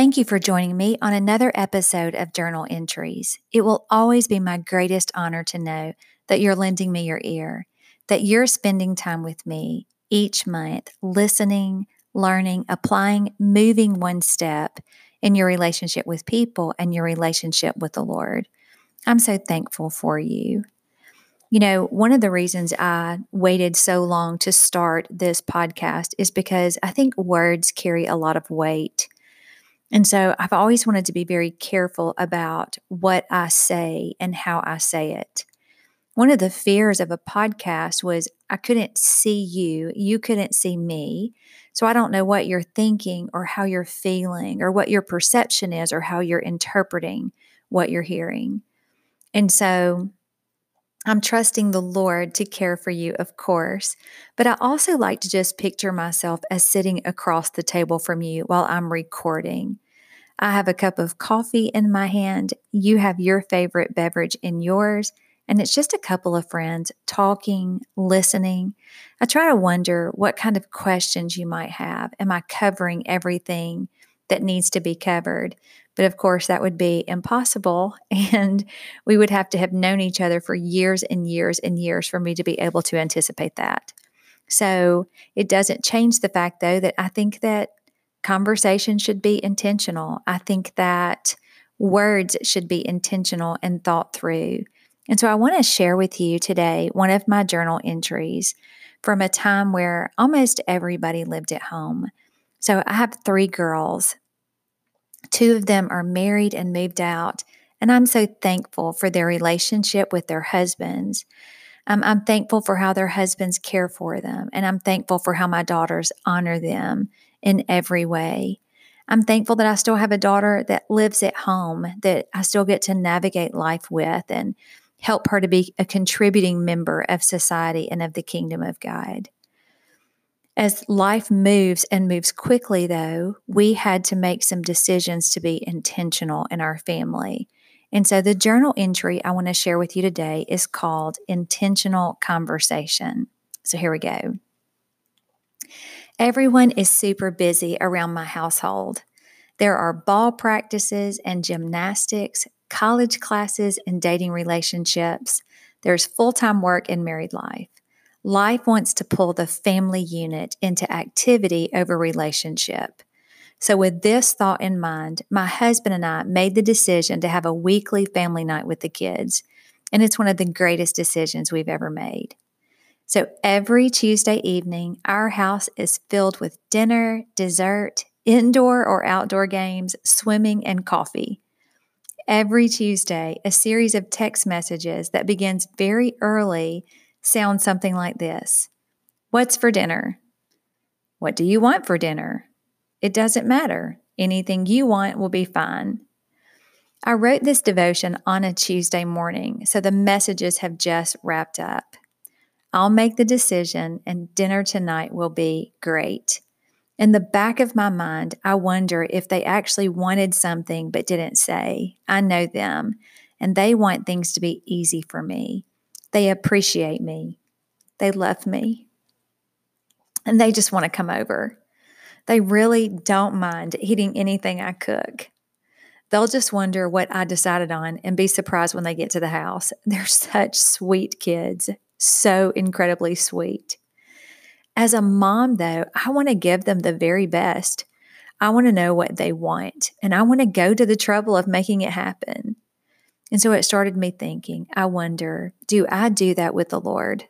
Thank you for joining me on another episode of Journal Entries. It will always be my greatest honor to know that you're lending me your ear, that you're spending time with me each month, listening, learning, applying, moving one step in your relationship with people and your relationship with the Lord. I'm so thankful for you. You know, one of the reasons I waited so long to start this podcast is because I think words carry a lot of weight. And so I've always wanted to be very careful about what I say and how I say it. One of the fears of a podcast was I couldn't see you, you couldn't see me. So I don't know what you're thinking or how you're feeling or what your perception is or how you're interpreting what you're hearing. And so I'm trusting the Lord to care for you, of course, but I also like to just picture myself as sitting across the table from you while I'm recording. I have a cup of coffee in my hand, you have your favorite beverage in yours, and it's just a couple of friends talking, listening. I try to wonder what kind of questions you might have. Am I covering everything that needs to be covered? But of course, that would be impossible, and we would have to have known each other for years and years and years for me to be able to anticipate that. So it doesn't change the fact, though, that I think that conversation should be intentional. I think that words should be intentional and thought through. And so I want to share with you today one of my journal entries from a time where almost everybody lived at home. So I have three girls. Two of them are married and moved out, and I'm so thankful for their relationship with their husbands. I'm thankful for how their husbands care for them, and I'm thankful for how my daughters honor them in every way. I'm thankful that I still have a daughter that lives at home, that I still get to navigate life with and help her to be a contributing member of society and of the kingdom of God. As life moves and moves quickly, though, we had to make some decisions to be intentional in our family. And so the journal entry I want to share with you today is called Intentional Conversation. So here we go. Everyone is super busy around my household. There are ball practices and gymnastics, college classes and dating relationships. There's full-time work and married life. Life wants to pull the family unit into activity over relationship. So with this thought in mind, my husband and I made the decision to have a weekly family night with the kids, and it's one of the greatest decisions we've ever made. So every Tuesday evening, our house is filled with dinner, dessert, indoor or outdoor games, swimming, and coffee. Every Tuesday, a series of text messages that begins very early sounds something like this. What's for dinner? What do you want for dinner? It doesn't matter. Anything you want will be fine. I wrote this devotion on a Tuesday morning, so the messages have just wrapped up. I'll make the decision, and dinner tonight will be great. In the back of my mind, I wonder if they actually wanted something but didn't say. I know them, and they want things to be easy for me. They appreciate me. They love me. And they just want to come over. They really don't mind eating anything I cook. They'll just wonder what I decided on and be surprised when they get to the house. They're such sweet kids, so incredibly sweet. As a mom, though, I want to give them the very best. I want to know what they want, and I want to go to the trouble of making it happen. And so it started me thinking, I wonder, do I do that with the Lord?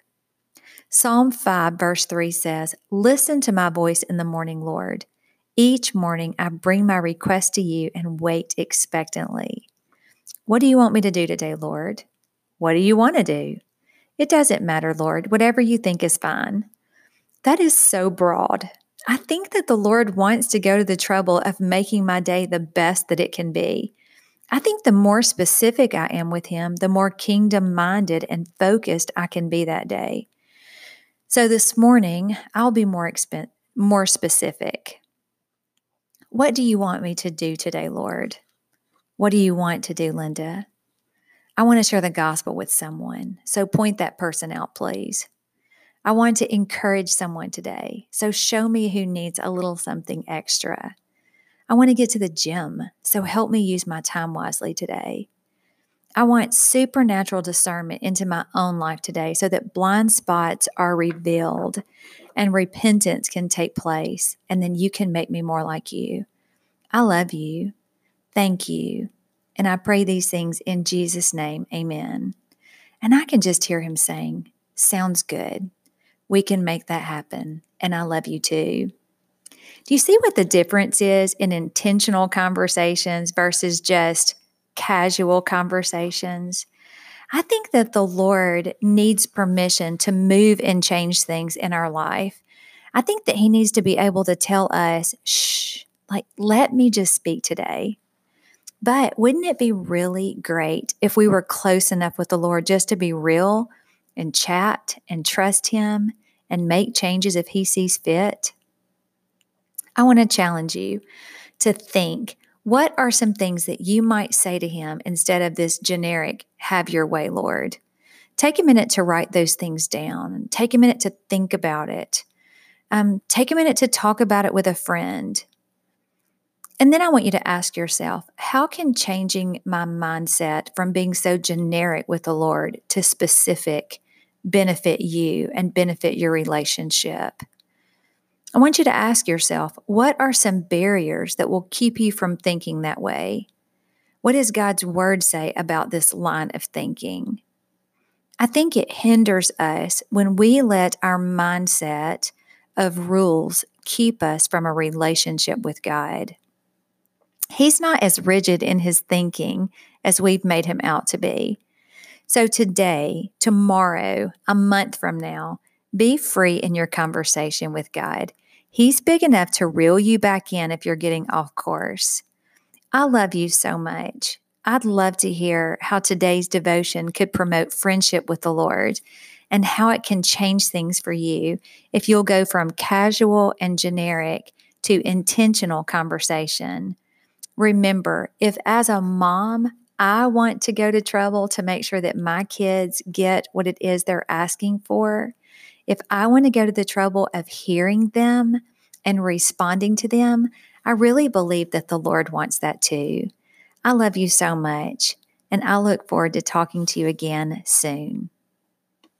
Psalm 5 verse 3 says, "Listen to my voice in the morning, Lord. Each morning I bring my request to you and wait expectantly." What do you want me to do today, Lord? What do you want to do? It doesn't matter, Lord. Whatever you think is fine. That is so broad. I think that the Lord wants to go to the trouble of making my day the best that it can be. I think the more specific I am with Him, the more kingdom-minded and focused I can be that day. So this morning, I'll be more specific. What do you want me to do today, Lord? What do you want to do, Linda? I want to share the gospel with someone, so point that person out, please. I want to encourage someone today, so show me who needs a little something extra. I want to get to the gym, so help me use my time wisely today. I want supernatural discernment into my own life today so that blind spots are revealed and repentance can take place, and then you can make me more like you. I love you. Thank you. And I pray these things in Jesus' name. Amen. And I can just hear him saying, sounds good. We can make that happen. And I love you too. Do you see what the difference is in intentional conversations versus just casual conversations? I think that the Lord needs permission to move and change things in our life. I think that he needs to be able to tell us, shh, like, let me just speak today. But wouldn't it be really great if we were close enough with the Lord just to be real and chat and trust him and make changes if he sees fit? I want to challenge you to think, what are some things that you might say to him instead of this generic, have your way, Lord? Take a minute to write those things down. Take a minute to think about it. Take a minute to talk about it with a friend. And then I want you to ask yourself, how can changing my mindset from being so generic with the Lord to specific benefit you and benefit your relationship? I want you to ask yourself, what are some barriers that will keep you from thinking that way? What does God's word say about this line of thinking? I think it hinders us when we let our mindset of rules keep us from a relationship with God. He's not as rigid in his thinking as we've made him out to be. So today, tomorrow, a month from now, be free in your conversation with God. He's big enough to reel you back in if you're getting off course. I love you so much. I'd love to hear how today's devotion could promote friendship with the Lord and how it can change things for you if you'll go from casual and generic to intentional conversation. Remember, if as a mom, I want to go to trouble to make sure that my kids get what it is they're asking for, if I want to go to the trouble of hearing them and responding to them, I really believe that the Lord wants that too. I love you so much, and I look forward to talking to you again soon.